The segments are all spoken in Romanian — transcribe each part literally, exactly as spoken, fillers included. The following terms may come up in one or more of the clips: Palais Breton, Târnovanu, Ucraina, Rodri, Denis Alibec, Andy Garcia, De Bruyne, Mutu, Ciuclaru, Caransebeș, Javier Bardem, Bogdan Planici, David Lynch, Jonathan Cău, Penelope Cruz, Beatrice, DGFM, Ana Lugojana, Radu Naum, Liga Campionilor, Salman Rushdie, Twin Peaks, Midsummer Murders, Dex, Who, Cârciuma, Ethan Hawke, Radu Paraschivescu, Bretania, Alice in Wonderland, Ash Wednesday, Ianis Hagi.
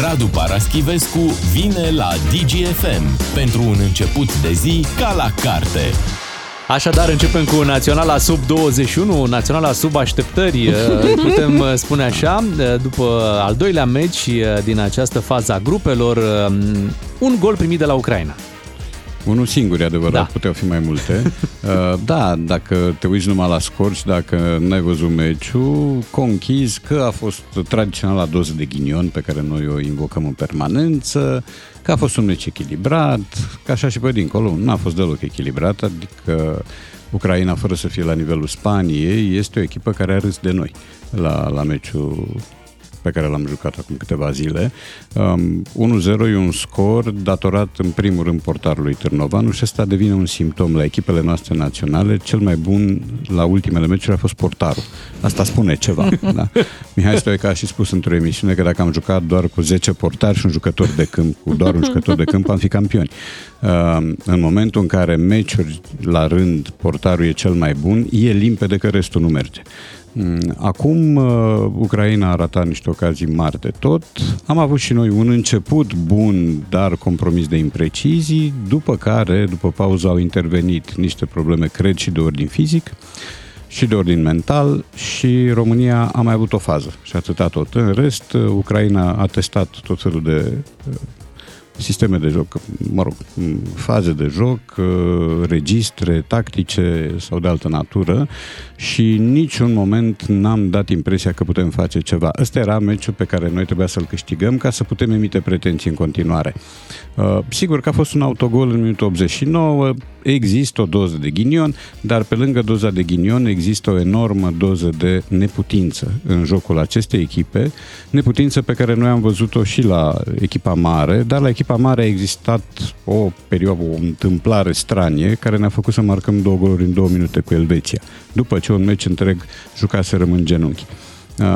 Radu Paraschivescu vine la D G F M pentru un început de zi ca la carte. Așadar, începem cu Naționala sub douăzeci și unu, Naționala sub așteptări, putem spune așa. După al doilea meci din această fază a grupelor, un gol primit de la Ucraina. Unul singur, e adevărat, da. Puteau fi mai multe. Da, dacă te uiți numai la scor și dacă n-ai văzut meciul, conchizi că a fost tradiționala doză de ghinion pe care noi o invocăm în permanență, că a fost un meci echilibrat, că așa și pe dincolo n-a fost deloc echilibrat, adică Ucraina, fără să fie la nivelul Spaniei, este o echipă care a râs de noi la, la meciul pe care l-am jucat acum câteva zile. Um, unu zero e un scor datorat în primul rând portarului Târnovanu și ăsta devine un simptom la echipele noastre naționale. Cel mai bun la ultimele meciuri a fost portarul. Asta spune ceva. Da? Mihai Stoica a și spus într-o emisiune că dacă am jucat doar cu zece portari și un jucător de câmp, cu doar un jucător de câmp, am fi campioni. Um, în momentul în care meciuri la rând portarul e cel mai bun, e limpede că restul nu merge. Acum Ucraina a ratat niște ocazii mari de tot. Am avut și noi un început bun, dar compromis de imprecizii, după care, după pauză, au intervenit niște probleme, cred, și de ordin fizic și de ordin mental, și România a mai avut o fază și atâta tot. În rest, Ucraina a testat tot felul de sisteme de joc, mă rog, faze de joc, registre, tactice sau de altă natură, și niciun moment n-am dat impresia că putem face ceva. Ăsta era meciul pe care noi trebuia să-l câștigăm ca să putem emite pretenții în continuare. Sigur că a fost un autogol în minutul optzeci și nouă, există o doză de ghinion, dar pe lângă doza de ghinion există o enormă doză de neputință în jocul acestei echipe, neputință pe care noi am văzut-o și la echipa mare, dar la echipa La mare a existat o perioadă, o întâmplare stranie care ne-a făcut să marcăm două goluri în două minute cu Elveția, după ce un meci întreg jucaserăm în genunchi.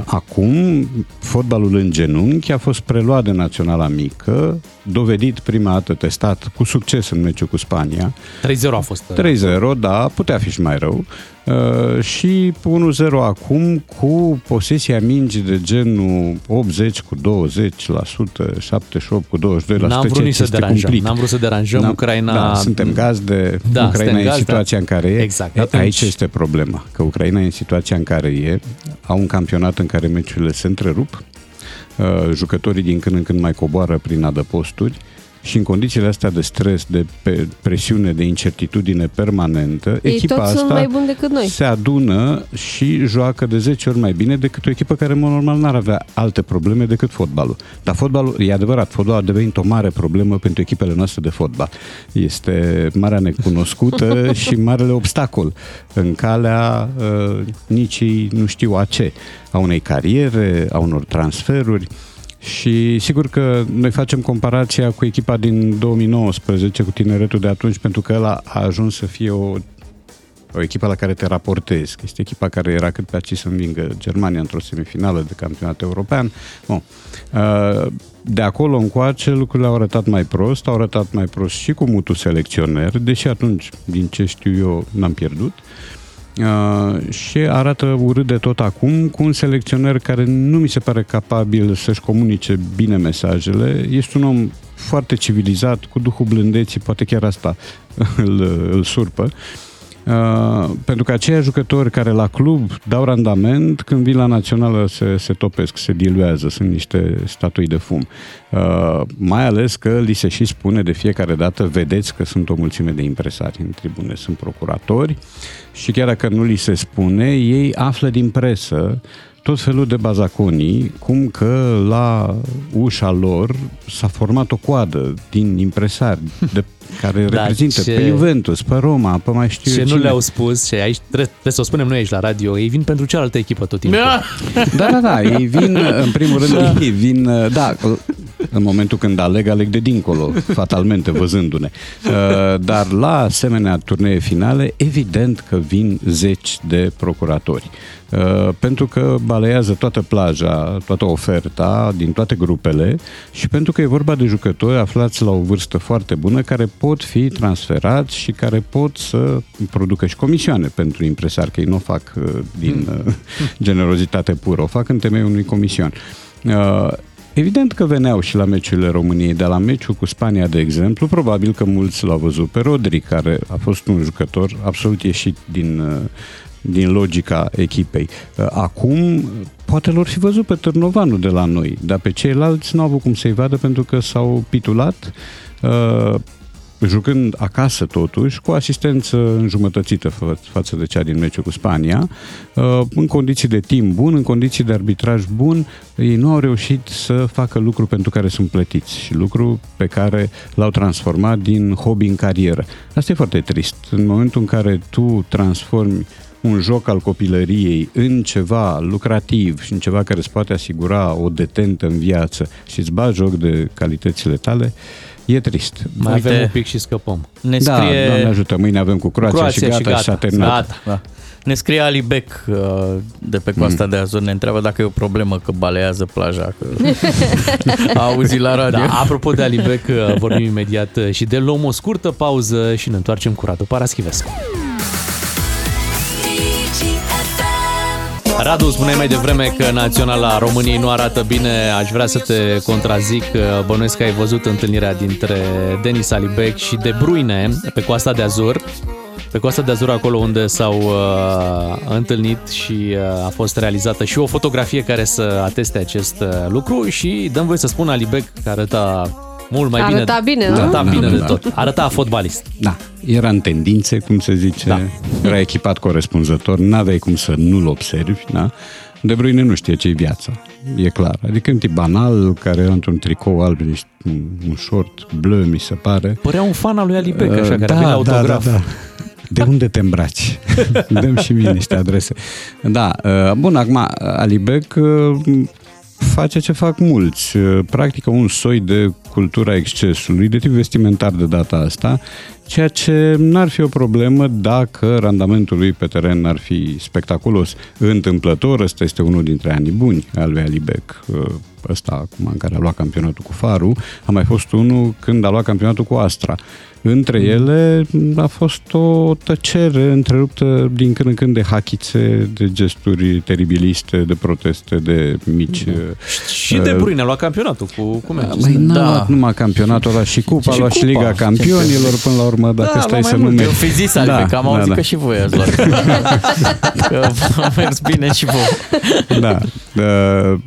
Acum, fotbalul în genunchi a fost preluat de Naționala Mică, dovedit prima dată, testat cu succes în meciul cu Spania. trei zero a fost. trei zero, da, putea fi și mai rău. Uh, și unu zero acum, cu posesia mingii de genul optzeci cu douăzeci la sută, șaptezeci și opt cu douăzeci și doi la sută. N-am vrut nici să deranjăm, n-am vrut să deranjăm n-am, Ucraina. Da, suntem gazde, da, Ucraina suntem e în situația în care e. Exact. Atunci, aici este problema, că Ucraina e în situația în care e, au un campionat în care meciurile se întrerup, uh, jucătorii din când în când mai coboară prin adăposturi. Și în condițiile astea de stres, de presiune, de incertitudine permanentă, ei, echipa asta se adună și joacă de zece ori mai bine decât o echipă care, în mod normal, n-ar avea alte probleme decât fotbalul. Dar fotbalul, e adevărat, fotbalul a devenit o mare problemă pentru echipele noastre de fotbal. Este marea necunoscută și marele obstacol în calea uh, nicii nu știu a ce, a unei cariere, a unor transferuri. Și sigur că noi facem comparația cu echipa din două mii nouăsprezece, cu tineretul de atunci, pentru că ăla a ajuns să fie o, o echipă la care te raportezi. Este echipa care era cât pe aci să învingă Germania într-o semifinală de campionat european. Bun. De acolo încoace lucrurile au arătat mai prost, au arătat mai prost și cu Mutu selecționer, deși atunci, din ce știu eu, n-am pierdut. Uh, și arată urât de tot acum, cu un selecționer care nu mi se pare capabil să-și comunice bine mesajele. Este un om foarte civilizat, cu duhul blândeții, poate chiar asta îl, îl surpă. Uh, pentru că aceia jucători care la club dau randament, când vin la națională se, se topesc, se diluează, sunt niște statui de fum. Uh, mai ales că li se și spune de fiecare dată, vedeți că sunt o mulțime de impresari în tribune, sunt procuratori, și chiar dacă nu li se spune, ei află din presă tot felul de bazaconii, cum că la ușa lor s-a format o coadă din impresari de, care da, reprezintă ce, pe Juventus, pe Roma, pe mai știu ce eu cine. Nu le-au spus, ce aici trebuie, trebuie să o spunem noi aici la radio, ei vin pentru cealaltă echipă tot timpul. Da, da, da, ei vin, în primul rând, ei vin, da, în momentul când aleg, aleg de dincolo, fatalmente, văzându-ne. Dar la asemenea turnee finale, evident că vin zeci de procuratori. Pentru că balează toată plaja, toată oferta din toate grupele și pentru că e vorba de jucători aflați la o vârstă foarte bună, care pot fi transferați și care pot să producă și comisioane pentru impresari, că ei nu o fac din generozitate pură, o fac în temeiul unui comision. Evident că veneau și la meciurile României, dar la meciul cu Spania, de exemplu, probabil că mulți l-au văzut pe Rodri, care a fost un jucător absolut ieșit din, din logica echipei. Acum, poate l-or fi văzut pe Târnovanu de la noi, dar pe ceilalți n-au avut cum să-i vadă pentru că s-au pitulat, uh, jucând acasă totuși, cu asistență înjumătățită fa- față de cea din meciul cu Spania, în condiții de timp bun, în condiții de arbitraj bun, ei nu au reușit să facă lucru pentru care sunt plătiți și lucru pe care l-au transformat din hobby în carieră. Asta e foarte trist. În momentul în care tu transformi un joc al copilăriei în ceva lucrativ și în ceva care îți poate asigura o detentă în viață și îți bagi joc de calitățile tale, e trist. Mai Uite, avem un pic și scăpăm. Ne scrie... Da, Doamne ajută, mâine avem cu Croația, Croația și, gata, și gata, și s-a terminat. Gata, da. Ne scrie Alibec de pe coasta mm. de Azur, ne întreabă dacă e o problemă că balează plaja. Că... Auzi la radio. Da, apropo de Alibec, vorbim imediat și de luăm o scurtă pauză și ne întoarcem cu Radu Paraschivescu. Radu, spuneai mai devreme că Naționala României nu arată bine. Aș vrea să te contrazic. Bănuiesc că ai văzut întâlnirea dintre Denis Alibec și De Bruyne pe coasta de Azur. Pe coasta de Azur, acolo unde s-au uh, întâlnit și uh, a fost realizată și o fotografie care să ateste acest uh, lucru și dăm voie să spun Alibec că arăta mult mai arăta bine. Arăta bine, nu? Arăta da, bine da, de da. tot. Arăta fotbalist. Da. Era în tendințe, cum se zice, da. Era echipat corespunzător, n-aveai cum să nu-l observi, da? De Bruyne nu știe ce-i viața, e clar. Adică un tip banal, care era într-un tricou alb, un short bleu, mi se pare. Părea un fan al lui Alibec, așa, care da, avea autograf. Da, da, da. De unde te îmbraci? Dăm și mie niște adrese. Da, bun, acum, Alibec face ce fac mulți. Practică un soi de cultura excesului, de tip vestimentar de data asta, ceea ce n-ar fi o problemă dacă randamentul lui pe teren ar fi spectaculos. Întâmplător, ăsta este unul dintre anii buni al lui Alibec, ăsta acum în care a luat campionatul cu Faru, a mai fost unul când a luat campionatul cu Astra. Între ele a fost o tăcere întreruptă din când în când de hachițe, de gesturi teribiliste, de proteste, de mici... Da. Uh, și De Bruyne a luat campionatul cu, cu Manchester. Mai n-a luat numai campionatul ăla și cupa, a luat și Liga Campionilor până la urmă, dacă da, stai să numești. Eu fi zis, da, Alibec, am da, auzit da. că și voi ați luat. Că a mers bine și voi. Da. Uh,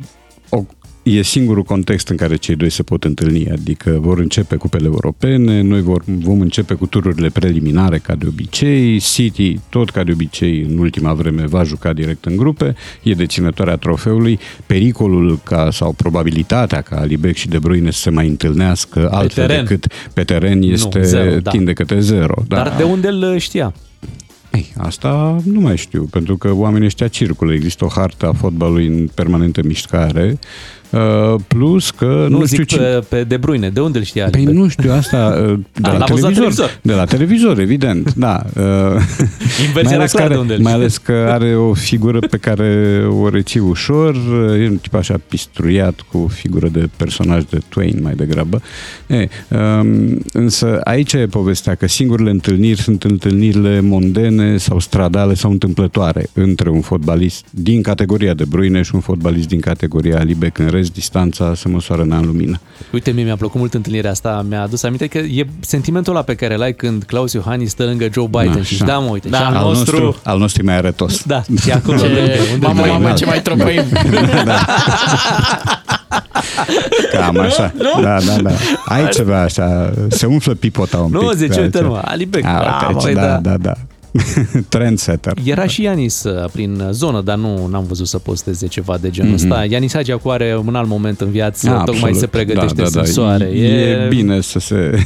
o... E singurul context în care cei doi se pot întâlni, adică vor începe cupele europene, noi vor, vom începe cu tururile preliminare ca de obicei, City tot ca de obicei în ultima vreme va juca direct în grupe, e deținătoarea trofeului, pericolul ca, sau probabilitatea ca Alibec și De Bruyne să se mai întâlnească altfel pe decât pe teren este nu, zero, tinde da. către zero. Da. Dar de unde îl știa? Ei, asta nu mai știu, pentru că oamenii ăștia circulă. Există o hartă a fotbalului în permanentă mișcare, uh, plus că... Nu, nu știu zic pe, pe De Bruyne, de unde îl știa? Păi nu știu, asta de la, la televizor, televizor. De la televizor, evident, da. Uh, mai, ales care, unde mai ales că are o figură pe care o reții ușor, e un tip așa pistruiat cu o figură de personaj de Twain mai degrabă. E, um, însă aici e povestea, că singurele întâlniri sunt întâlnirile mondene sau stradale sau întâmplătoare între un fotbalist din categoria De Bruyne și un fotbalist din categoria Alibec. În rest, distanța se măsoară în lumină. Uite, mie mi-a plăcut mult întâlnirea asta, mi-a adus aminte că e sentimentul ăla pe care l-ai când Klaus Iohannis stă lângă Joe Biden. Și da, mă, uite, da, și al, al nostru... nostru... Al nostru e mai arătos. Da, și acolo. Ce... Unde mamă, mamă, ce mai tropăim! Da. Cam așa. Nu? Da, da, da. Ai ceva așa, se umflă pipota un pic. Nu, zice, uite, mă, Alibec. Da, da, da. Trendsetter. Era și Ianis prin zonă, dar nu n-am văzut să posteze ceva de genul ăsta. Mm-hmm. Ianis Hagi acum are un alt moment în viață, a, tocmai absolut. se pregătește da, da, da. soare. E, e bine să se,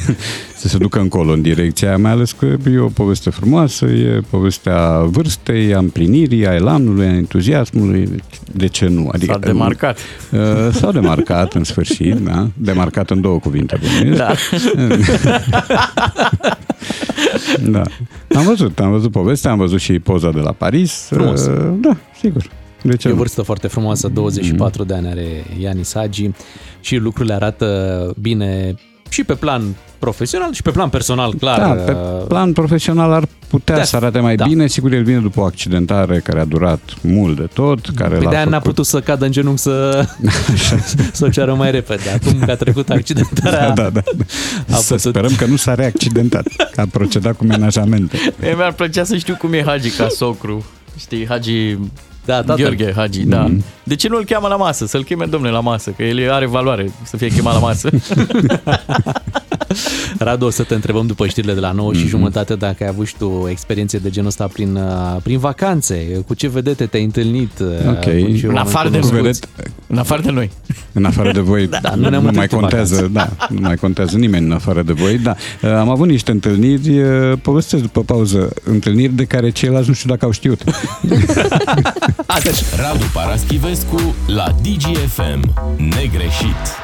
să se ducă încolo în direcția aia, mai ales că e o poveste frumoasă, e povestea vârstei, a împlinirii, a elanului, a entuziasmului. De ce nu? Adică, s-a demarcat. Uh, s-a demarcat în sfârșit, da? Demarcat în două cuvinte. Da. Da. Am văzut, am văzut povestea, am văzut și poza de la Paris. Frumos. Da, sigur. Deci, e o vârstă foarte frumoasă, douăzeci și patru mm-hmm. de ani are Ianis Hagi și lucrurile arată bine și pe plan profesional și pe plan personal, clar. Da, pe plan profesional ar putea da, să arate mai da. bine. Sigur, el vine după o accidentare care a durat mult de tot. Care păi l-a de-aia făcut... n-a putut să cadă în genunchi să să o ceară mai repede. Acum că a trecut accidentarea... Da, da, da. A să putut... sperăm că nu s-a reaccidentat, că a procedat cu menajamente. E, mi-ar plăcea să știu cum e Hagi ca socru. Știi, Hagi... Da, tata. Gheorghe Hagi, da. Mm. De ce nu îl cheamă la masă? Să-l cheme, domnule, la masă, că el are valoare să fie chemat la masă. Radu, o să te întrebăm după știrile de la nouă mm-hmm. și jumătate dacă ai avut și tu experiențe de genul ăsta prin, prin vacanțe. Cu ce vedete te-ai întâlnit? Okay. În afară de noi. În afară de noi. În afară de voi. Da, da, nu, nu mai contează, da, nu mai contează nimeni în afară de voi. Da. Am avut niște întâlniri, povestesc după pauză, întâlniri de care ceilalți nu știu dacă au știut. Radu Paraschivescu la D G F M. Negreșit.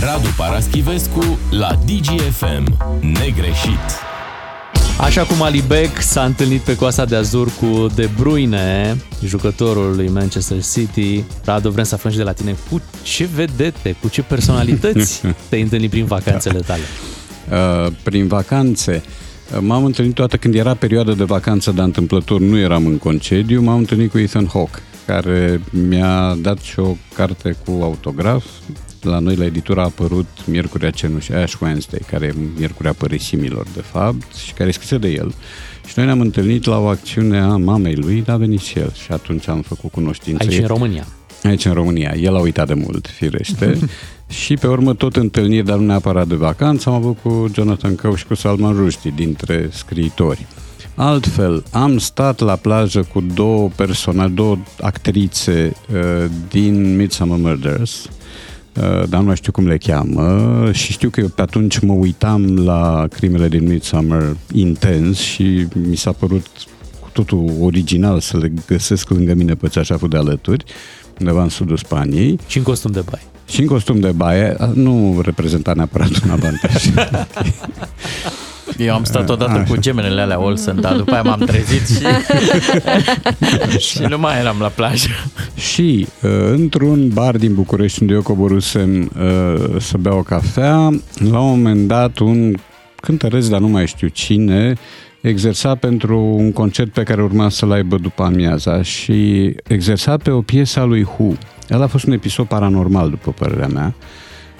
Radu Paraschivescu la D G F M. Negreșit. Așa cum Alibec s-a întâlnit pe coasta de azur cu De Bruyne, jucătorul lui Manchester City, Radu, vrem să aflăm și de la tine cu ce vedete, cu ce personalități te-ai întâlnit prin vacanțele tale. Uh, prin vacanțe... M-am întâlnit toată când era perioada de vacanță, dar întâmplător nu eram în concediu, m-am întâlnit cu Ethan Hawke, care mi-a dat și o carte cu autograf. La noi, la editura, a apărut Miercurea Cenuș, Ash Wednesday, care e Miercurea Părisimilor, de fapt, și care e scrisă de el. Și noi ne-am întâlnit la o acțiune a mamei lui, dar a venit și el și atunci am făcut cunoștință. Aici, în România. Aici, în România. El a uitat de mult, firește. Și pe urmă tot întâlniri, dar nu neapărat de vacanță, am avut cu Jonathan Cău și cu Salman Rushdie, dintre scriitori. Altfel, am stat la plajă cu două persoane, două actrițe uh, din Midsummer Murders, uh, dar nu știu cum le cheamă, și știu că eu pe atunci mă uitam la crimele din Midsummer intens și mi s-a părut cu totul original să le găsesc lângă mine pe ceașaful de alături, undeva în sudul Spaniei. Și în costum de baie. Și în costum de baie, nu reprezenta neapărat un avantaj. Eu am stat odată cu gemenele alea Olsen, dar după aia m-am trezit și, și nu mai eram la plajă. Și într-un bar din București, unde eu coborusem să beau o cafea, la un moment dat un cântăreț, dar nu mai știu cine, exersa pentru un concert pe care urma să-l aibă după amiaza și exersa pe o piesă a lui Who. El a fost un episod paranormal, după părerea mea.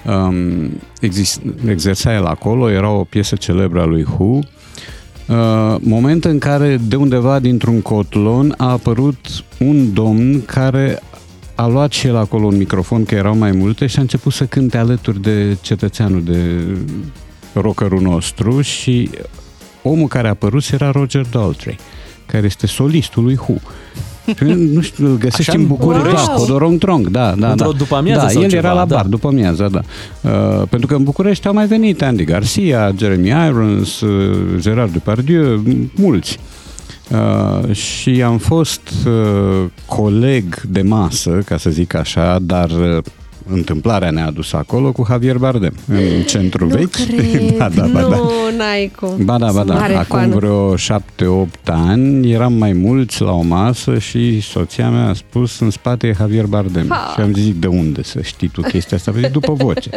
Um, exist, exersa el acolo, era o piesă celebră a lui Who. Uh, moment în care, de undeva dintr-un cotlon, a apărut un domn care a luat și el acolo un microfon, că erau mai multe, și a început să cânte alături de cetățeanul, de rockerul nostru, și omul care a apărut era Roger Daltrey, care este solistul lui Who. Nu știu, îl găsești așa în București, wow. Da, Codorong Trong, da, da, da. Da, el ceva, era la bar, da. După amiaza, da. Uh, pentru că în București au mai venit Andy Garcia, Jeremy Irons, uh, Gerard Depardieu, mulți. Uh, și am fost uh, coleg de masă, ca să zic așa, dar... Uh, întâmplarea ne-a adus acolo cu Javier Bardem în centru vechi. Cred, ba, da, ba, da. Nu, n-ai cum. Ba da, ba da. Acum fan. Vreo șapte, opt ani eram mai mulți la o masă și soția mea a spus: în spate e Javier Bardem. Ha. Și am zis: de unde să știi tu chestia asta? Păi, după voce.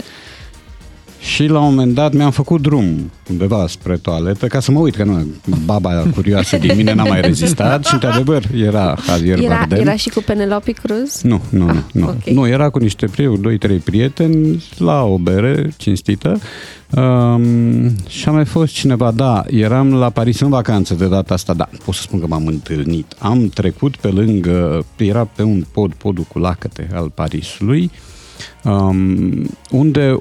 Și la un moment dat mi-am făcut drum undeva spre toaletă ca să mă uit, că nu, baba curioasă din mine n-a mai rezistat și, într-adevăr, era Javier Bardem. Era și cu Penelope Cruz? Nu, nu, ah, nu. Okay. Nu, era cu niște prieteni, doi, trei prieteni, la o bere cinstită. Um, și a mai fost cineva, da, eram la Paris în vacanță de data asta, da, pot să spun că m-am întâlnit. Am trecut pe lângă, era pe un pod, podul cu lacăte al Parisului, um, unde...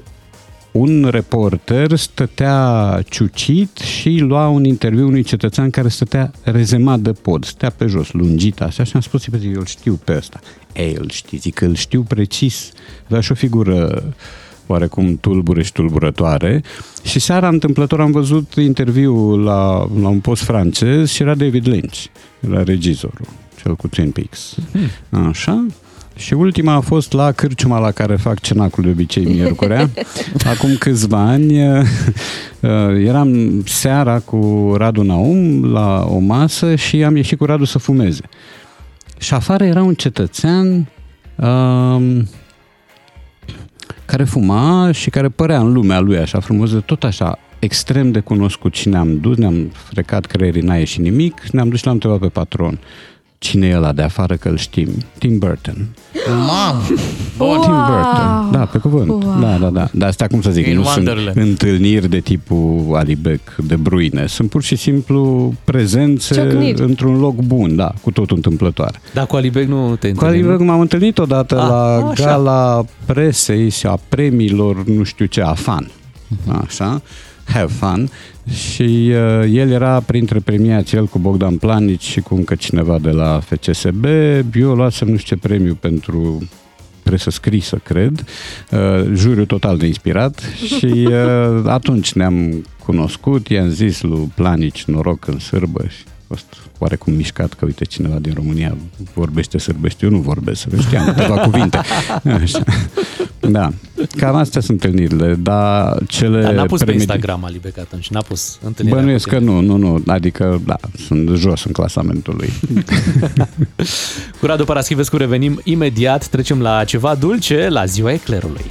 un reporter stătea ciucit și lua un interviu unui cetățean care stătea rezemat de pod, stătea pe jos, lungit, așa, și am spus: eu îl știu pe ăsta. Ei, îl știi, zic, îl știu precis, avea și o figură oarecum tulbure și tulburătoare. Și seara, întâmplător, am văzut interviul la, la un post francez și era David Lynch, era regizorul, cel cu Twin Peaks. Așa. Și ultima a fost la cârciuma la care fac cenacul de obicei miercurea. Acum câțiva ani eram seara cu Radu Naum la o masă și am ieșit cu Radu să fumeze. Și afară era un cetățean um, care fuma și care părea în lumea lui așa frumos, de tot așa, extrem de cunoscut. Și ne-am dus, ne-am frecat creierii, n-a ieșit nimic, ne-am dus și l-am întrebat pe patron. Cine e ăla de afară că îl știm? Tim Burton. Mamă! Wow. Tim Burton. Da, pe cuvânt. Wow. Da, da, da. Dar astea, cum să zic, In nu Wonderland. Sunt întâlniri de tipul Alibec, De Bruyne. Sunt pur și simplu prezențe Ciocnit. Într-un loc bun, da, cu totul întâmplătoare. Dar cu Alibec nu te întâlnim? Cu Alibec m-am întâlnit odată a, la așa. Gala presei și a premiilor, nu știu ce, a fan. Așa. Have fun. Și uh, el era printre premiați, el cu Bogdan Planici și cu încă cineva de la F C S B. Eu luasem nu știu ce premiu pentru presă scrisă, cred. Uh, juriu total neinspirat. Și uh, atunci ne-am cunoscut, i-am zis lui Planici noroc în sârbă și a fost oarecum mișcat că uite cineva din România vorbește sârbește, eu nu vorbesc, știam câteva cuvinte. Așa. Da, cam astea sunt întâlnirile, dar cele... Dar n-a pus premii... pe Instagram Alibec atunci, n-a pus întâlnirea. Bănuiesc că nu, nu, nu, adică, da, sunt jos în clasamentul lui. Cu Radu Paraschivescu revenim imediat, trecem la ceva dulce, la ziua eclerului.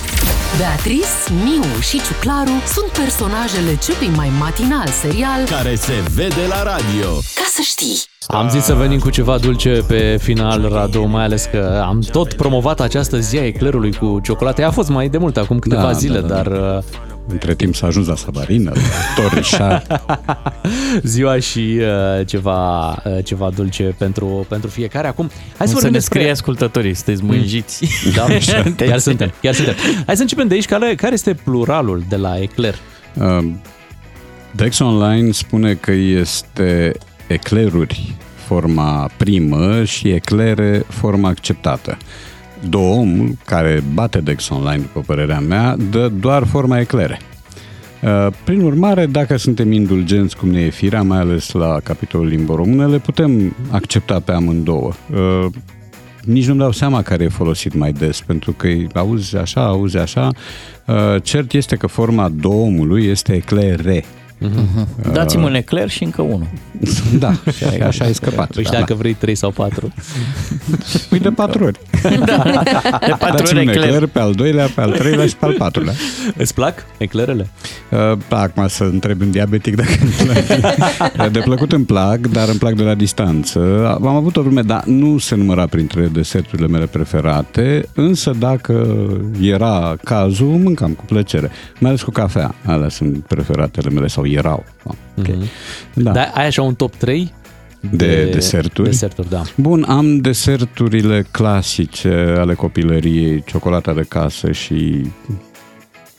Beatrice, Miu și Ciuclaru sunt personajele celui mai matinal serial care se vede la radio. Ca să știi! Am zis să venim cu ceva dulce pe final, Radu, mai ales că am tot promovat această zi a eclerului cu ciocolată. A fost mai de mult acum câteva da, zile, da, da, dar... Da. Între timp s-a ajuns la sabarină, la torișa. Ziua și uh, ceva, uh, ceva dulce pentru, pentru fiecare. Acum, hai să, să ne scrie spre... ascultătorii, sunteți mânjiți. Da, chiar suntem, chiar suntem. Hai să începem de aici, care, care este pluralul de la ecler? Uh, Dex Online spune că este ecleruri forma primă și eclere forma acceptată. Două, care bate Dex Online, după părerea mea, dă doar forma eclere. Prin urmare, dacă suntem indulgenți cum ne e firea, mai ales la capitolul limba română, le putem accepta pe amândouă. Nici nu-mi dau seama care e folosit mai des, pentru că auzi așa, auzi așa. Cert este că forma domului este eclere. Uh-huh. Dați-mi un ecler și încă unul. Da, și așa ai scăpat. Păi da, dacă da. Vrei trei sau patru. Păi de patru ori. Da. De patru ori ecler. ecler pe al doilea, pe al treilea și pe al patrulea. Îți plac eclerele? Uh, acum să întreb un diabetic dacă îmi plac. De plăcut îmi plac, dar îmi plac de la distanță. Am avut o vreme, dar nu se număra printre deserturile mele preferate, însă dacă era cazul, mâncam cu plăcere. Mai ales cu cafea. Alea sunt preferatele mele sau erau. Okay. Mm-hmm. Da. Dar ai așa un top trei de, de deserturi? Deserturi, da. Bun, am deserturile clasice ale copilăriei, ciocolata de casă și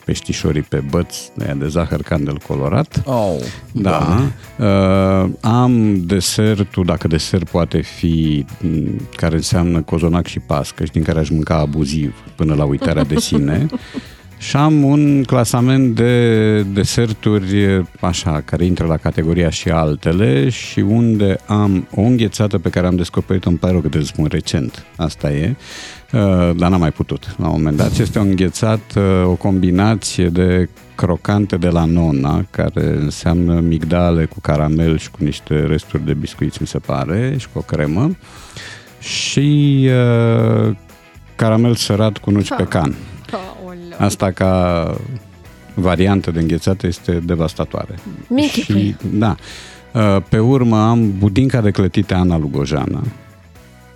peștișorii pe băți, de zahăr candel colorat. Oh, da. da. Uh, am desertul, dacă desert poate fi, care înseamnă cozonac și pască și din care aș mânca abuziv până la uitarea de sine. Și am un clasament de deserturi, așa, care intră la categoria și altele și unde am o înghețată pe care am descoperit-o, îmi pare rău că te spun recent, asta e, dar n-am mai putut la un moment dat. Este o înghețată, o combinație de crocante de la nonna, care înseamnă migdale cu caramel și cu niște resturi de biscuiți, mi se pare, și cu o cremă și uh, caramel sărat cu nuci pecan. Asta ca variantă de înghețată este devastatoare. Și, da. Pe urmă am budinca de clătite Ana Lugojana,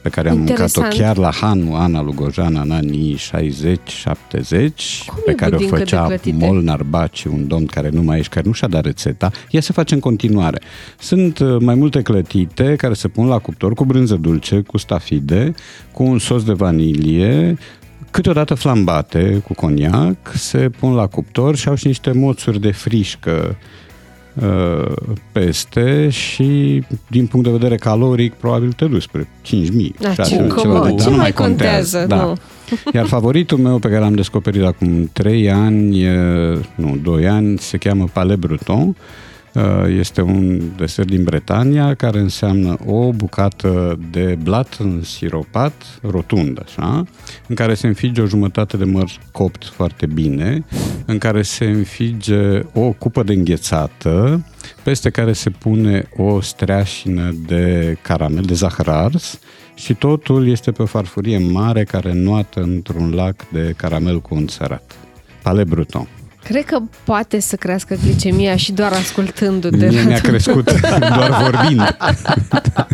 pe care am Interesant. mâncat-o chiar la Hanu Ana Lugojana în anii șaizeci șaptezeci, cum pe care o făcea Molnar Baci, un domn care nu mai ești, care nu și-a dat rețeta, ea se face în continuare. Sunt mai multe clătite care se pun la cuptor cu brânză dulce, cu stafide, cu un sos de vanilie, câteodată flambate cu coniac, se pun la cuptor și au și niște moțuri de frișcă uh, peste și, din punct de vedere caloric, probabil te duci spre cinci mii. Da, ceva de, ce nu mai contează. contează da. Nu. Iar favoritul meu pe care l-am descoperit acum trei ani, nu, doi ani, se cheamă Palais Breton. Este un desert din Bretania care înseamnă o bucată de blat însiropat, rotund, așa, în care se înfige o jumătate de măr copt foarte bine, în care se înfige o cupă de înghețată, peste care se pune o streașină de caramel, de zahăr ars, și totul este pe o farfurie mare care înoată într-un lac de caramel cu unt sărat. Palais Breton. Cred că poate să crească glicemia și doar ascultându-te. Mie mi-a crescut doar vorbind. Da.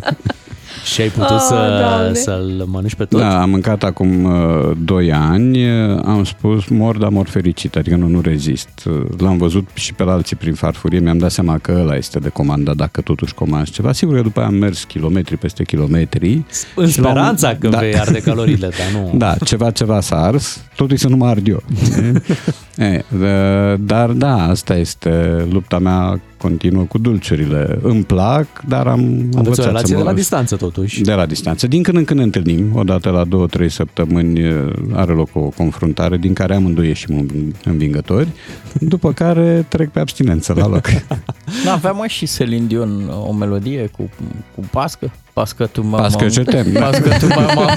Și ai putut oh, să, să-l mănânci pe tot? Da, am mâncat acum uh, doi ani, am spus mor, dar mor fericit, adică nu, nu rezist. L-am văzut și pe alții prin farfurie, mi-am dat seama că ăla este de comandă, dacă totuși comanzi ceva. Sigur că după aia am mers kilometri peste kilometri. În speranța un... că da. vei arde calorile, dar nu... Da, ceva, ceva s-a ars, totuși să nu mă ard eu. e, dar da, asta este lupta mea continuă cu dulciurile. Îmi plac, dar am Aveți învățat o relație de la distanță, totuși. De la distanță. Din când în când ne întâlnim. Odată la două, trei săptămâni are loc o confruntare din care amândoi ieșim învingători, după care trec pe abstinență la loc. Da, avea mai și Celine Dion o melodie cu, cu pască. Pască tu mama. Pască ce temi. Pască tu mama.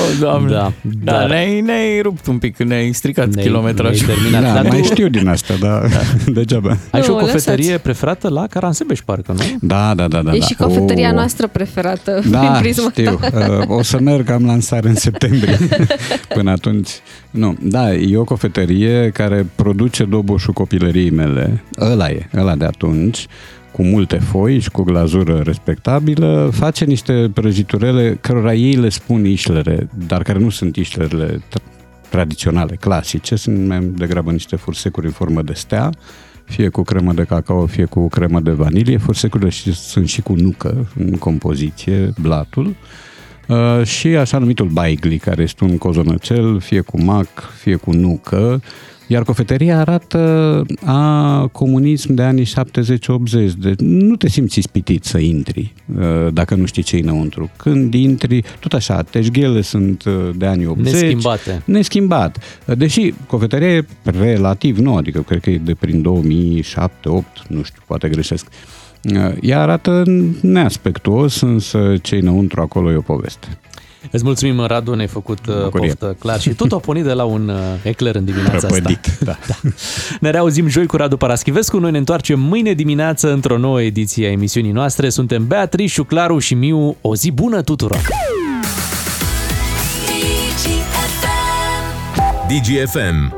Oh, Doamne. Da, da, da. Ne-ai, ne-ai rupt un pic, ne-ai stricat ne-ai, kilometrajul. Ne-ai terminat. Da, mai tu... știu din asta, dar degeaba. Ai și o cofetărie lăsați. preferată la Caransebeș, parcă, nu? Da, da, da. da. E și cofetăria oh. noastră preferată. Da, prisma știu. Ta. O să merg, am lansare în septembrie. Până atunci. Nu, da, e o cofetărie care produce doboșul copilăriei mele. Ăla e, ăla de atunci. Cu multe foi și cu glazură respectabilă, face niște prăjiturele cărora ei le spun ișlere, dar care nu sunt ișlerele tradiționale, clasice, sunt mai degrabă niște fursecuri în formă de stea, fie cu cremă de cacao, fie cu cremă de vanilie, fursecurile sunt și cu nucă în compoziție, blatul, și așa numitul baigli, care este un cozonăcel, fie cu mac, fie cu nucă. Iar cofetăria arată a comunism de anii șaptezeci optzeci. Deci nu te simți ispitit să intri dacă nu știi ce e înăuntru. Când intri, tot așa, teșghele sunt de anii optzeci. Neschimbate. Neschimbat. Deși cofetăria e relativ nouă, adică cred că e de prin două mii șapte, două mii opt, nu știu, poate greșesc. Ea arată neaspectuos, însă ce e înăuntru acolo e o poveste. Îți mulțumim, Radu, ne-ai făcut Bucurie. poftă clar și tot o pornit de la un ecler în dimineața Prăpădit, asta. Da. Da. Ne reauzim joi cu Radu Paraschivescu, noi ne întoarcem mâine dimineață într-o nouă ediție a emisiunii noastre. Suntem Beatrice, Claru și Miu. O zi bună tuturor! D G F M.